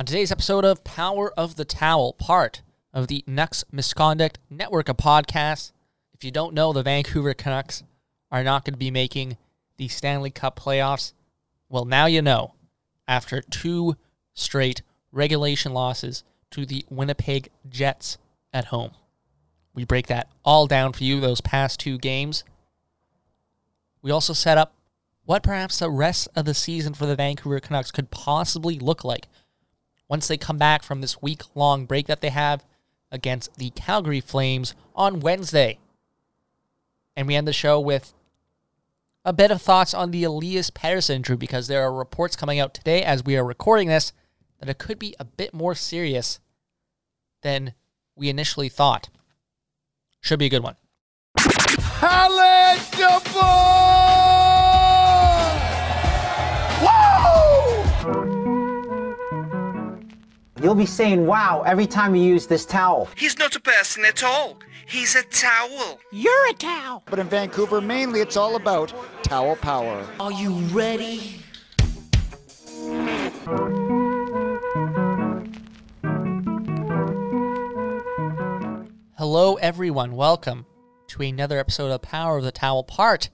on today's episode of Power of the Towel, part of the Nucks Misconduct Network of podcasts. If you don't know, the Vancouver Canucks are not going to be making the Stanley Cup playoffs. Well, now you know, after two straight regulation losses to the Winnipeg Jets at home. We break that all down for you, those past two games. We also set up what perhaps the rest of the season for the Vancouver Canucks could possibly look like once they come back from this week-long break that they have against the Calgary Flames on Wednesday. And we end the show with a bit of thoughts on the Elias Pettersson injury, because there are reports coming out today as we are recording this that it could be a bit more serious than we initially thought. Should be a good one. Wow! You'll be saying wow every time you use this towel. He's not a person at all. He's a towel. You're a towel. But in Vancouver, mainly, it's all about towel power. Are you ready? Hello, everyone. Welcome to another episode of Power of the Towel, part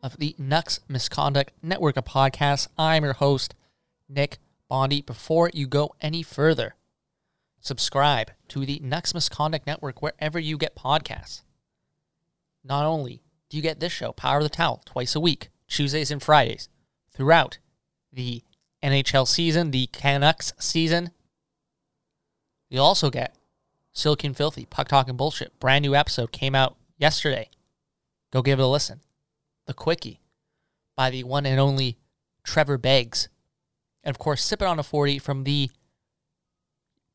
of the Nucks Misconduct Network of podcasts. I'm your host, Nick Bondi. Before you go any further, subscribe to the Nucks Misconduct Network wherever you get podcasts. Not only do you get this show, Power of the Towel, twice a week, Tuesdays and Fridays, throughout the NHL season, the Canucks season, you also get Silky and Filthy, Puck Talk and Bullshit. Brand new episode came out yesterday. Go give it a listen. The Quickie by the one and only Trevor Beggs. And of course, Sip It on a 40 from the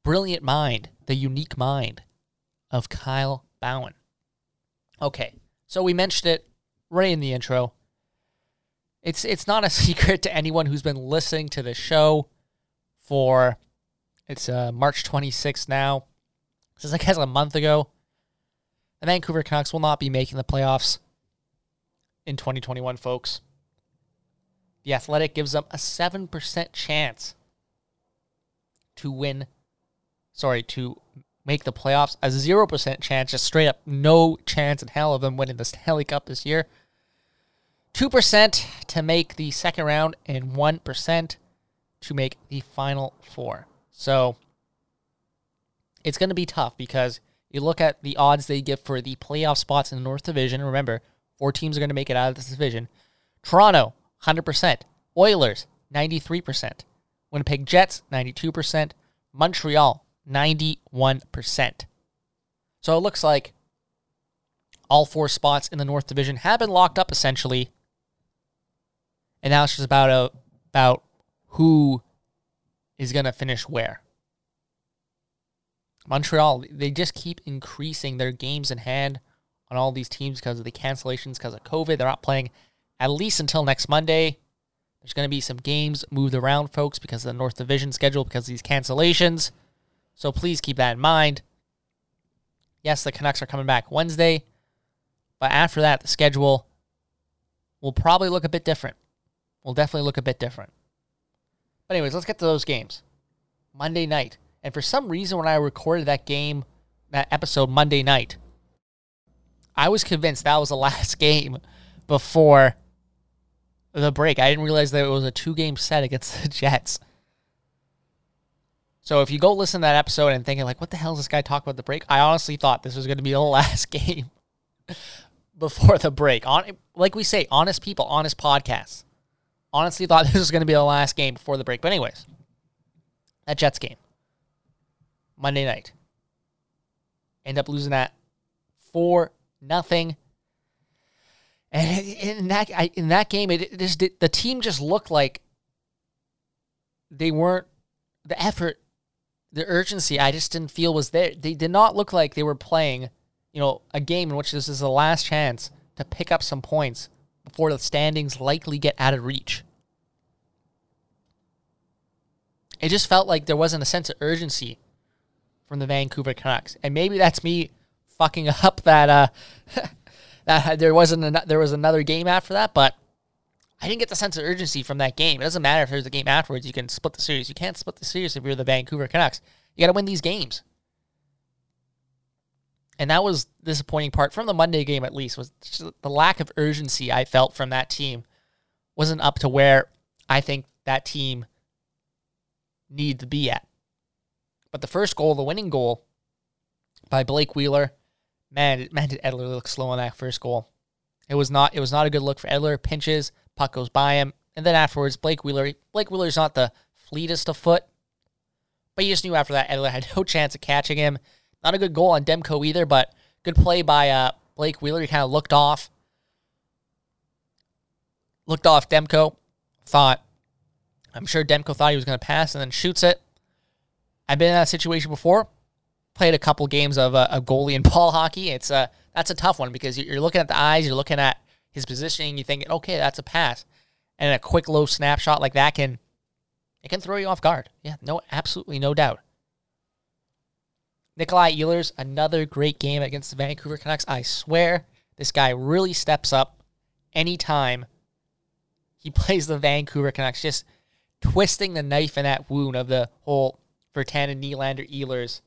brilliant mind, the unique mind of Kyle Bowen. Okay, so we mentioned it right in the intro. It's not a secret to anyone who's been listening to the show for, it's March 26th now. This is, I guess, a month ago. The Vancouver Canucks will not be making the playoffs in 2021, folks. The Athletic gives them a 7% chance to make the playoffs. A 0% chance, just straight up no chance in hell of them winning the Stanley Cup this year. 2% to make the second round and 1% to make the final four. So it's going to be tough, because you look at the odds they give for the playoff spots in the North Division. Remember, four teams are going to make it out of this division. Toronto, 100%. Oilers, 93%. Winnipeg Jets, 92%. Montreal, 91%. So it looks like all four spots in the North Division have been locked up, essentially. And now it's just about who is going to finish where. Montreal, they just keep increasing their games in hand on all these teams because of the cancellations, because of COVID. They're not playing at least until next Monday. There's going to be some games moved around, folks, because of the North Division schedule, because of these cancellations. So please keep that in mind. Yes, the Canucks are coming back Wednesday, but after that, the schedule will probably look a bit different. Will definitely look a bit different. But anyways, let's get to those games. Monday night. And for some reason, when I recorded that episode Monday night, I was convinced that was the last game before the break. I didn't realize that it was a two-game set against the Jets. So if you go listen to that episode and thinking, like, what the hell is this guy talking about the break? I honestly thought this was going to be the last game before the break. Like we say, honest people, honest podcasts. Honestly thought this was going to be the last game before the break. But anyways, that Jets game. Monday night. End up losing that 4-0. And in that game, the team just looked like they weren't, the effort, the urgency, I just didn't feel was there. They did not look like they were playing, a game in which this is the last chance to pick up some points before the standings likely get out of reach. It just felt like there wasn't a sense of urgency from the Vancouver Canucks. And maybe that's me fucking up that there was another game after that, but I didn't get the sense of urgency from that game. It doesn't matter if there's a game afterwards. You can split the series. You can't split the series if you're the Vancouver Canucks. You got to win these games. And that was the disappointing part from the Monday game, at least, was the lack of urgency I felt from that team wasn't up to where I think that team needed to be at. But the first goal, the winning goal by Blake Wheeler, man, did Edler look slow on that first goal. It was not a good look for Edler. Pinches, puck goes by him, and then afterwards, Blake Wheeler's not the fleetest of foot, but you just knew after that Edler had no chance of catching him. Not a good goal on Demko either, but good play by Blake Wheeler. He kind of looked off Demko. I'm sure Demko thought he was going to pass and then shoots it. I've been in that situation before. Played a couple games of goalie and ball hockey. That's a tough one because you're looking at the eyes, you're looking at his positioning, you're thinking, okay, that's a pass, and a quick low snapshot like that can throw you off guard. Yeah, no, absolutely no doubt. Nikolaj Ehlers, another great game against the Vancouver Canucks. I swear, this guy really steps up anytime he plays the Vancouver Canucks, just twisting the knife in that wound of the whole Vertanen, Nylander, Ehlers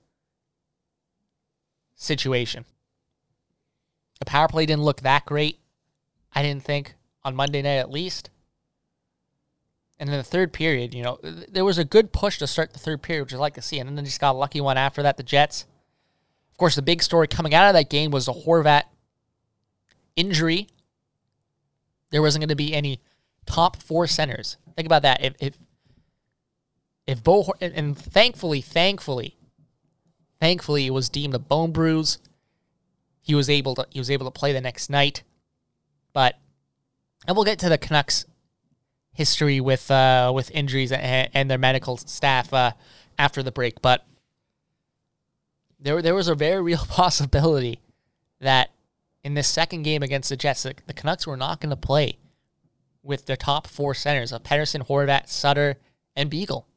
situation. The power play didn't look that great, I didn't think, on Monday night at least. And in the third period, there was a good push to start the third period, which I like to see. And then they just got a lucky one after that, the Jets. Of course, the big story coming out of that game was the Horvat injury. There wasn't going to be any top four centers. Think about that. If and thankfully, it was deemed a bone bruise. He was able to play the next night. And we'll get to the Canucks history with injuries and their medical staff after the break, but there was a very real possibility that in this second game against the Jets, the Canucks were not going to play with their top four centers of Pettersson, Horvat, Sutter, and Beagle.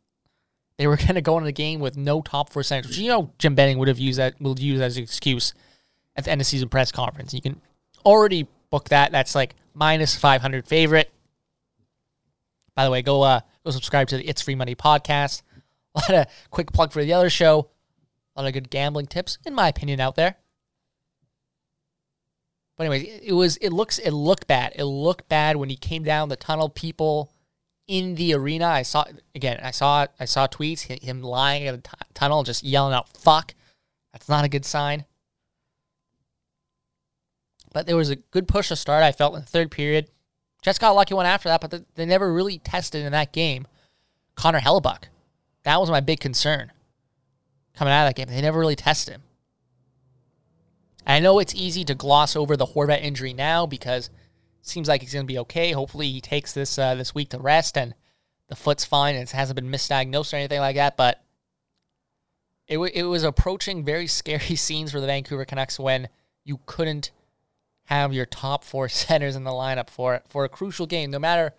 They were going to go into the game with no top four centers, which Jim Benning would use as an excuse at the end of season press conference. You can already book that. That's like minus 500 favorite. By the way, go subscribe to the It's Free Money podcast. A lot of quick plug for the other show. A lot of good gambling tips, in my opinion, out there. But anyways, it looked bad. It looked bad when he came down the tunnel. People in the arena, I saw tweets him lying in the tunnel, just yelling out "fuck." That's not a good sign. But there was a good push to start, I felt, in the third period. Jets got a lucky one after that, but they never really tested in that game Connor Hellebuck. That was my big concern coming out of that game. They never really tested him. And I know it's easy to gloss over the Horvat injury now because it seems like he's going to be okay. Hopefully he takes this week to rest and the foot's fine and it hasn't been misdiagnosed or anything like that, but it was approaching very scary scenes for the Vancouver Canucks when you couldn't have your top four centers in the lineup for a crucial game, no matter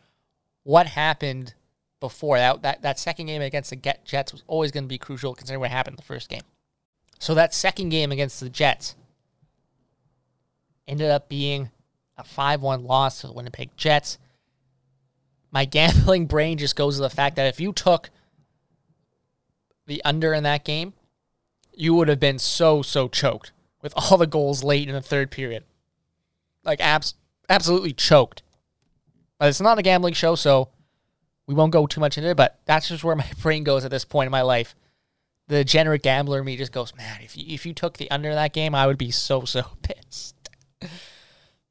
what happened before. That second game against the Jets was always going to be crucial considering what happened in the first game. So that second game against the Jets ended up being a 5-1 loss to the Winnipeg Jets. My gambling brain just goes to the fact that if you took the under in that game, you would have been so choked with all the goals late in the third period. Like, absolutely choked. But it's not a gambling show, so we won't go too much into it, but that's just where my brain goes at this point in my life. The degenerate gambler in me just goes, man, if you took the under in that game, I would be so pissed.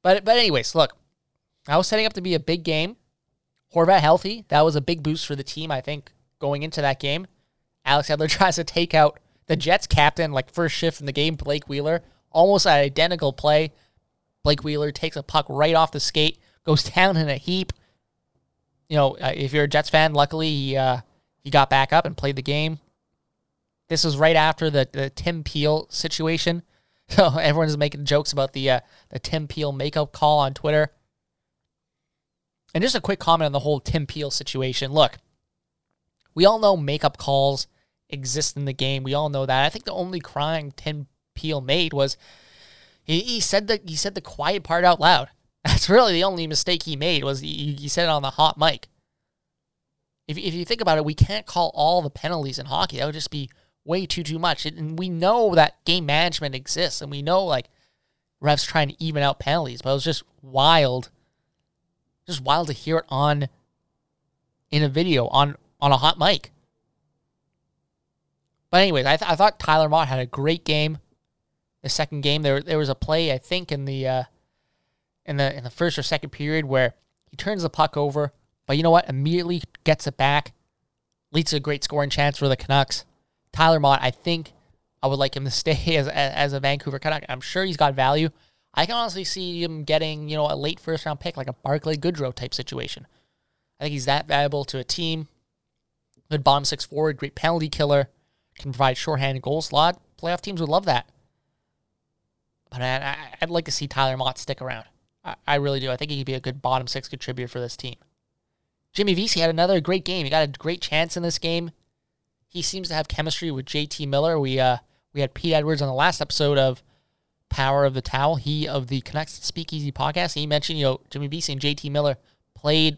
But anyways, look, I was setting up to be a big game. Horvat healthy. That was a big boost for the team, I think, going into that game. Alex Edler tries to take out the Jets captain, like first shift in the game, Blake Wheeler. Almost an identical play. Blake Wheeler takes a puck right off the skate, goes down in a heap. If you're a Jets fan, luckily he got back up and played the game. This was right after the Tim Peel situation. So everyone's making jokes about the Tim Peel makeup call on Twitter. And just a quick comment on the whole Tim Peel situation. Look, we all know makeup calls exist in the game. We all know that. I think the only crime Tim Peel made was he said the quiet part out loud. That's really the only mistake he made, was he said it on the hot mic. If you think about it, we can't call all the penalties in hockey. That would just be way too much. And we know that game management exists, and we know, like, refs trying to even out penalties. But it was just wild. Just wild to hear it on, in a video, on a hot mic. But anyways, I thought Tyler Mott had a great game. The second game, there was a play, I think, in the first or second period where he turns the puck over, but you know what? Immediately gets it back, leads to a great scoring chance for the Canucks. Tyler Mott, I think I would like him to stay as a Vancouver Canuck. I'm sure he's got value. I can honestly see him getting, you know, a late first-round pick, like a Barclay Goodrow type situation. I think he's that valuable to a team. Good bottom six forward, great penalty killer, can provide shorthanded goal slot. Playoff teams would love that. But man, I'd like to see Tyler Mott stick around. I really do. I think he could be a good bottom six contributor for this team. Jimmy Vesey had another great game. He got a great chance in this game. He seems to have chemistry with JT Miller. We had Pete Edwards on the last episode of Power of the Towel. He of the Canucks Speakeasy podcast. He mentioned, you know, Jimmy Vesey and JT Miller played,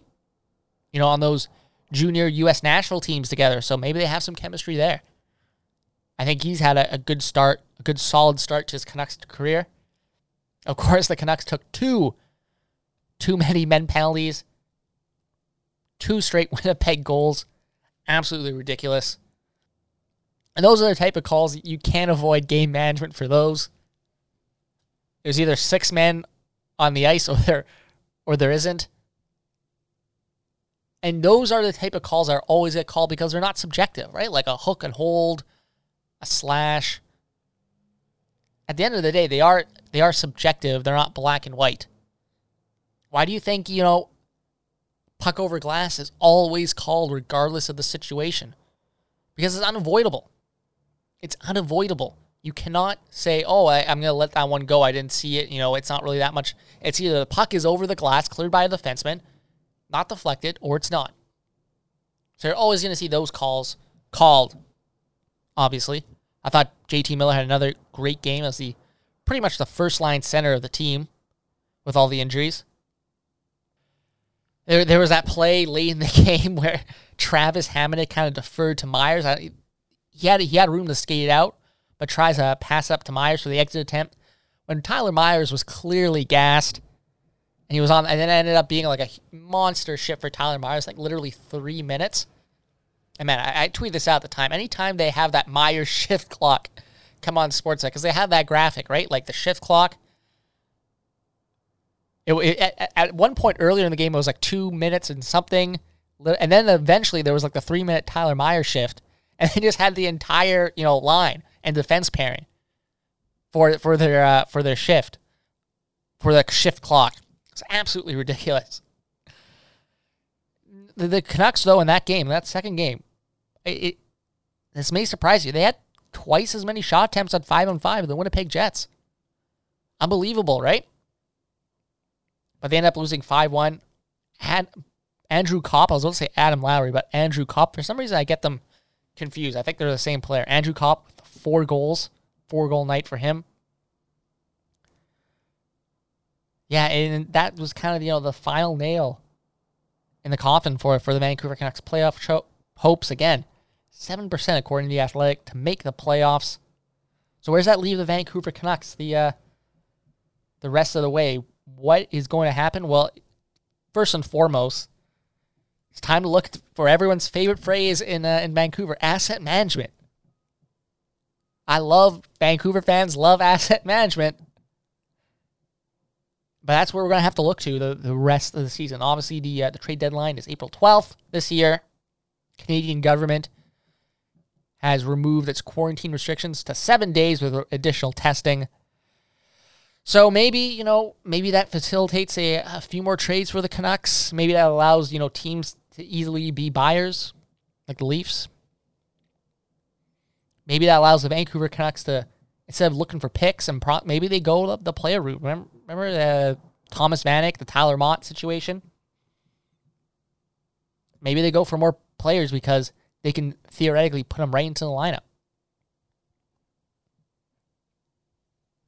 you know, on those junior U.S. national teams together. So maybe they have some chemistry there. I think he's had a good start, a good solid start to his Canucks career. Of course, the Canucks took too many men penalties, two straight Winnipeg goals. Absolutely ridiculous. And those are the type of calls that you can't avoid game management for those. There's either six men on the ice or there isn't. And those are the type of calls that are always get called because they're not subjective, right? Like a hook and hold, a slash. At the end of the day, they are subjective. They're not black and white. Why do you think, you know, puck over glass is always called regardless of the situation? Because it's unavoidable. It's unavoidable. You cannot say, oh, I'm going to let that one go. I didn't see it. You know, it's not really that much. It's either the puck is over the glass, cleared by a defenseman, not deflected, or it's not. So you're always going to see those calls called, obviously. I thought JT Miller had another great game as pretty much the first line center of the team with all the injuries. There was that play late in the game where Travis Hamonic kind of deferred to Myers. He had room to skate it out, but tries to pass up to Myers for the exit attempt when Tyler Myers was clearly gassed, and he was on. And then it ended up being like a monster shift for Tyler Myers, like literally 3 minutes. And man, I tweeted this out at the time. Anytime they have that Myers shift clock come on Sportsnet, because they have that graphic, right? Like the shift clock. At one point earlier in the game, it was like 2 minutes and something. And then eventually there was like the 3-minute Tyler Myers shift. And they just had the entire, you know, line and defense pairing for their shift. For the shift clock. It's absolutely ridiculous. The Canucks, though, in that game, that second game, this may surprise you. They had twice as many shot attempts on 5-on-5 as the Winnipeg Jets. Unbelievable, right? But they end up losing 5-1. Had Andrew Kopp, I was going to say Adam Lowry, but Andrew Kopp, for some reason I get them confused. I think they're the same player. Andrew Kopp, 4 goals, 4-goal night for him. Yeah, and that was kind of, you know, the final nail in the coffin for the Vancouver Canucks playoff hopes again. 7% according to The Athletic to make the playoffs. So where does that leave the Vancouver Canucks the rest of the way? What is going to happen? Well, first and foremost, it's time to look for everyone's favorite phrase in Vancouver, asset management. I love Vancouver fans, love asset management. But that's where we're going to have to look to the rest of the season. Obviously, the trade deadline is April 12th this year. Canadian government has removed its quarantine restrictions to 7 days with additional testing. So maybe, you know, maybe that facilitates a few more trades for the Canucks. Maybe that allows, you know, teams to easily be buyers, like the Leafs. Maybe that allows the Vancouver Canucks to, instead of looking for picks, and maybe they go up the player route. Remember the Thomas Vanek, the Tyler Mott situation? Maybe they go for more players because they can theoretically put them right into the lineup.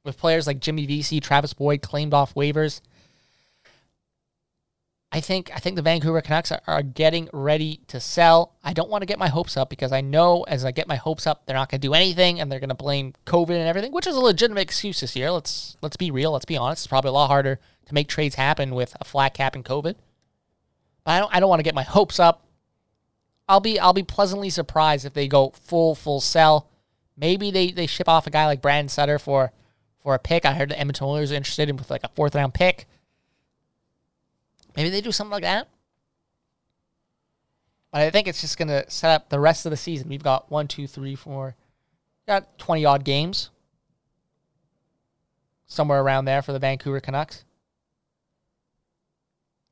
With players like Jimmy Vesey, Travis Boyd claimed off waivers. I think the Vancouver Canucks are getting ready to sell. I don't want to get my hopes up because I know as I get my hopes up, they're not going to do anything and they're going to blame COVID and everything, which is a legitimate excuse this year. Let's be real. Let's be honest. It's probably a lot harder to make trades happen with a flat cap and COVID. But I don't want to get my hopes up. I'll be pleasantly surprised if they go full sell. Maybe they ship off a guy like Brandon Sutter for a pick. I heard the Edmonton Oilers are interested in with like a 4th round pick. Maybe they do something like that. But I think it's just going to set up the rest of the season. We've got 1, 2, 3, 4. Got 20-odd games. Somewhere around there for the Vancouver Canucks.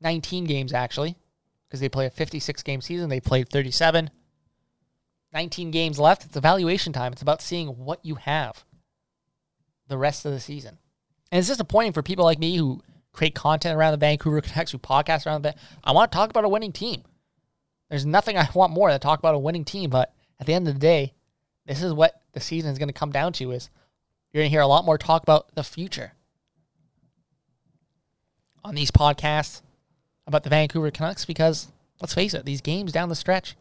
19 games, actually. Because they play a 56-game season. They played 37. 19 games left. It's evaluation time. It's about seeing what you have the rest of the season. And it's disappointing for people like me who create content around the Vancouver Canucks, who podcast around the I want to talk about a winning team. There's nothing I want more than talk about a winning team, but at the end of the day, this is what the season is going to come down to is you're going to hear a lot more talk about the future on these podcasts about the Vancouver Canucks because, let's face it, these games down the stretch,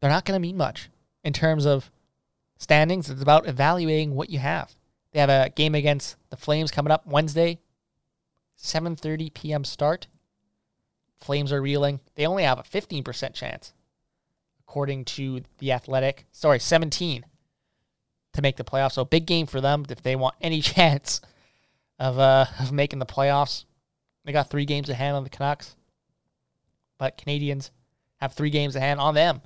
they're not going to mean much in terms of standings. It's about evaluating what you have. They have a game against the Flames coming up Wednesday, 7:30 p.m. start. Flames are reeling. They only have a 15% chance, according to The Athletic. 17 to make the playoffs. So big game for them if they want any chance of making the playoffs. They got 3 games at hand on the Canucks, but Canadians have 3 games at hand on them.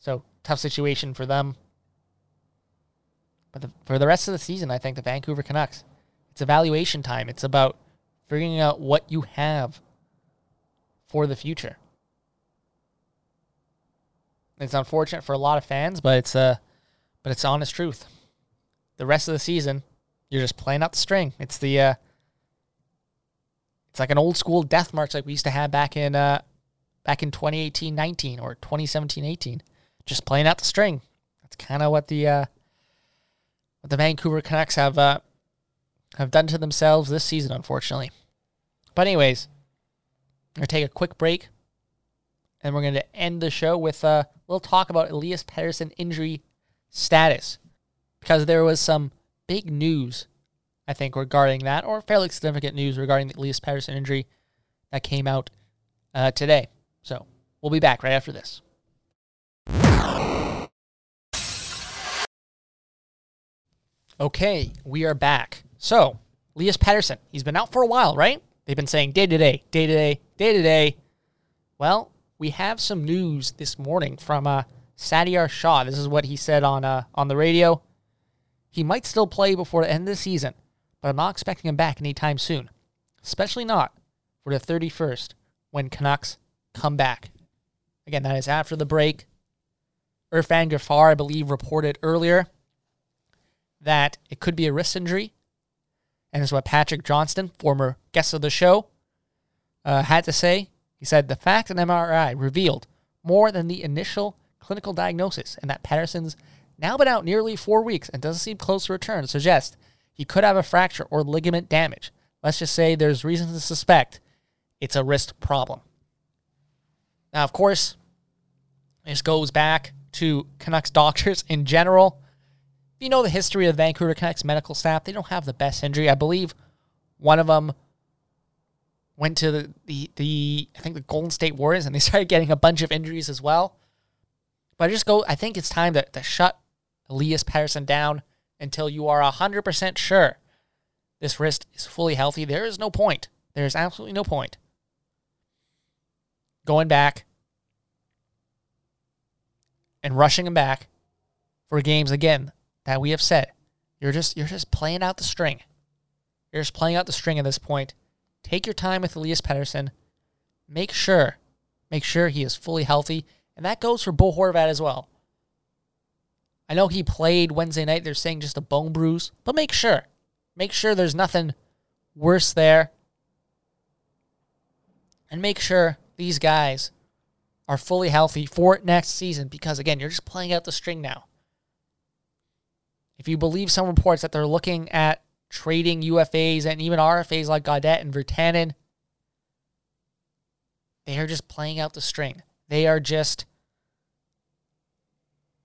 So tough situation for them. But for the rest of the season, I think the Vancouver Canucks, it's evaluation time. It's about figuring out what you have for the future. It's unfortunate for a lot of fans, but it's the honest truth. The rest of the season, you're just playing out the string. It's the it's like an old school death march like we used to have back in 2018-19 or 2017-18. Just playing out the string. That's kind of what the Vancouver Canucks have done to themselves this season, unfortunately. But anyways, I'm going to take a quick break, and we're going to end the show with a little talk about Elias Pettersson injury status, because there was some big news, I think, regarding that, or fairly significant news regarding the Elias Pettersson injury that came out today. So we'll be back right after this. Okay, we are back. So, Elias Pettersson, he's been out for a while, right? They've been saying day to day. Well, we have some news this morning from Satyar Shah. This is what he said on the radio. He might still play before the end of the season, but I'm not expecting him back anytime soon, especially not for the 31st when Canucks come back. Again, that is after the break. Irfan Ghaffar, I believe, reported earlier that it could be a wrist injury. And this is what Patrick Johnston, former guest of the show, had to say. He said, the fact an MRI revealed more than the initial clinical diagnosis and that Patterson's now been out nearly 4 weeks and doesn't seem close to return suggests he could have a fracture or ligament damage. Let's just say there's reason to suspect it's a wrist problem. Now, of course, this goes back to Canucks doctors in general. You know the history of the Vancouver Canucks medical staff. They don't have the best injury. I believe one of them went to the Golden State Warriors, and they started getting a bunch of injuries as well. But I think it's time to shut Elias Pettersson down until you are 100% sure this wrist is fully healthy. There is no point. There is absolutely no point going back and rushing him back for games again that we have said. You're just playing out the string. You're just playing out the string at this point. Take your time with Elias Pettersson. Make sure he is fully healthy. And that goes for Bo Horvat as well. I know he played Wednesday night. They're saying just a bone bruise. But make sure there's nothing worse there. And make sure these guys are fully healthy for next season. Because again, you're just playing out the string now. If you believe some reports that they're looking at trading UFAs and even RFAs like Gaudette and Vertanen, They are just playing out the string. They are just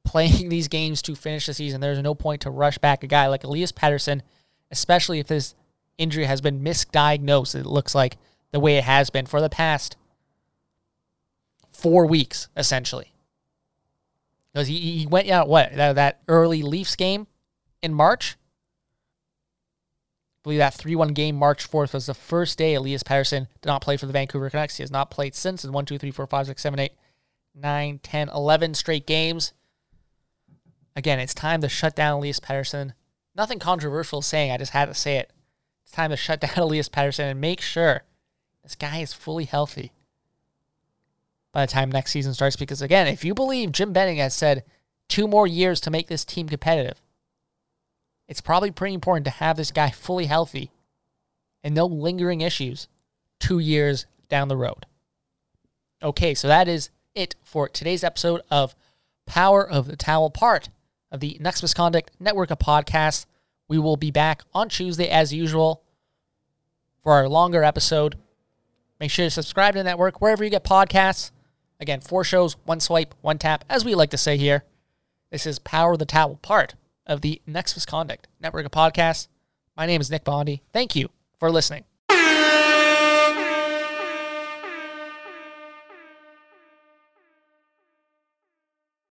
playing these games to finish the season. There's no point to rush back a guy like Elias Pettersson, especially if this injury has been misdiagnosed, it looks like, the way it has been for the past 4 weeks, essentially. Because he went out, that early Leafs game in March? I believe that 3-1 game, March 4th, was the first day Elias Pettersson did not play for the Vancouver Canucks. He has not played since in 1, 2, 3, 4, 5, 6, 7, 8, 9, 10, 11 straight games. Again, it's time to shut down Elias Pettersson. Nothing controversial saying, I just had to say it. It's time to shut down Elias Pettersson and make sure this guy is fully healthy by the time next season starts. Because again, if you believe Jim Benning has said 2 more years to make this team competitive, it's probably pretty important to have this guy fully healthy and no lingering issues 2 years down the road. Okay, so that is it for today's episode of Power of the Towel, part of the Nucks Misconduct Network of podcasts. We will be back on Tuesday as usual for our longer episode. Make sure to subscribe to the network wherever you get podcasts. Again, 4 shows, 1 swipe, 1 tap, as we like to say here. This is Power of the Towel, part of the Nucks Misconduct Network of podcasts. My name is Nick Bondi. Thank you for listening.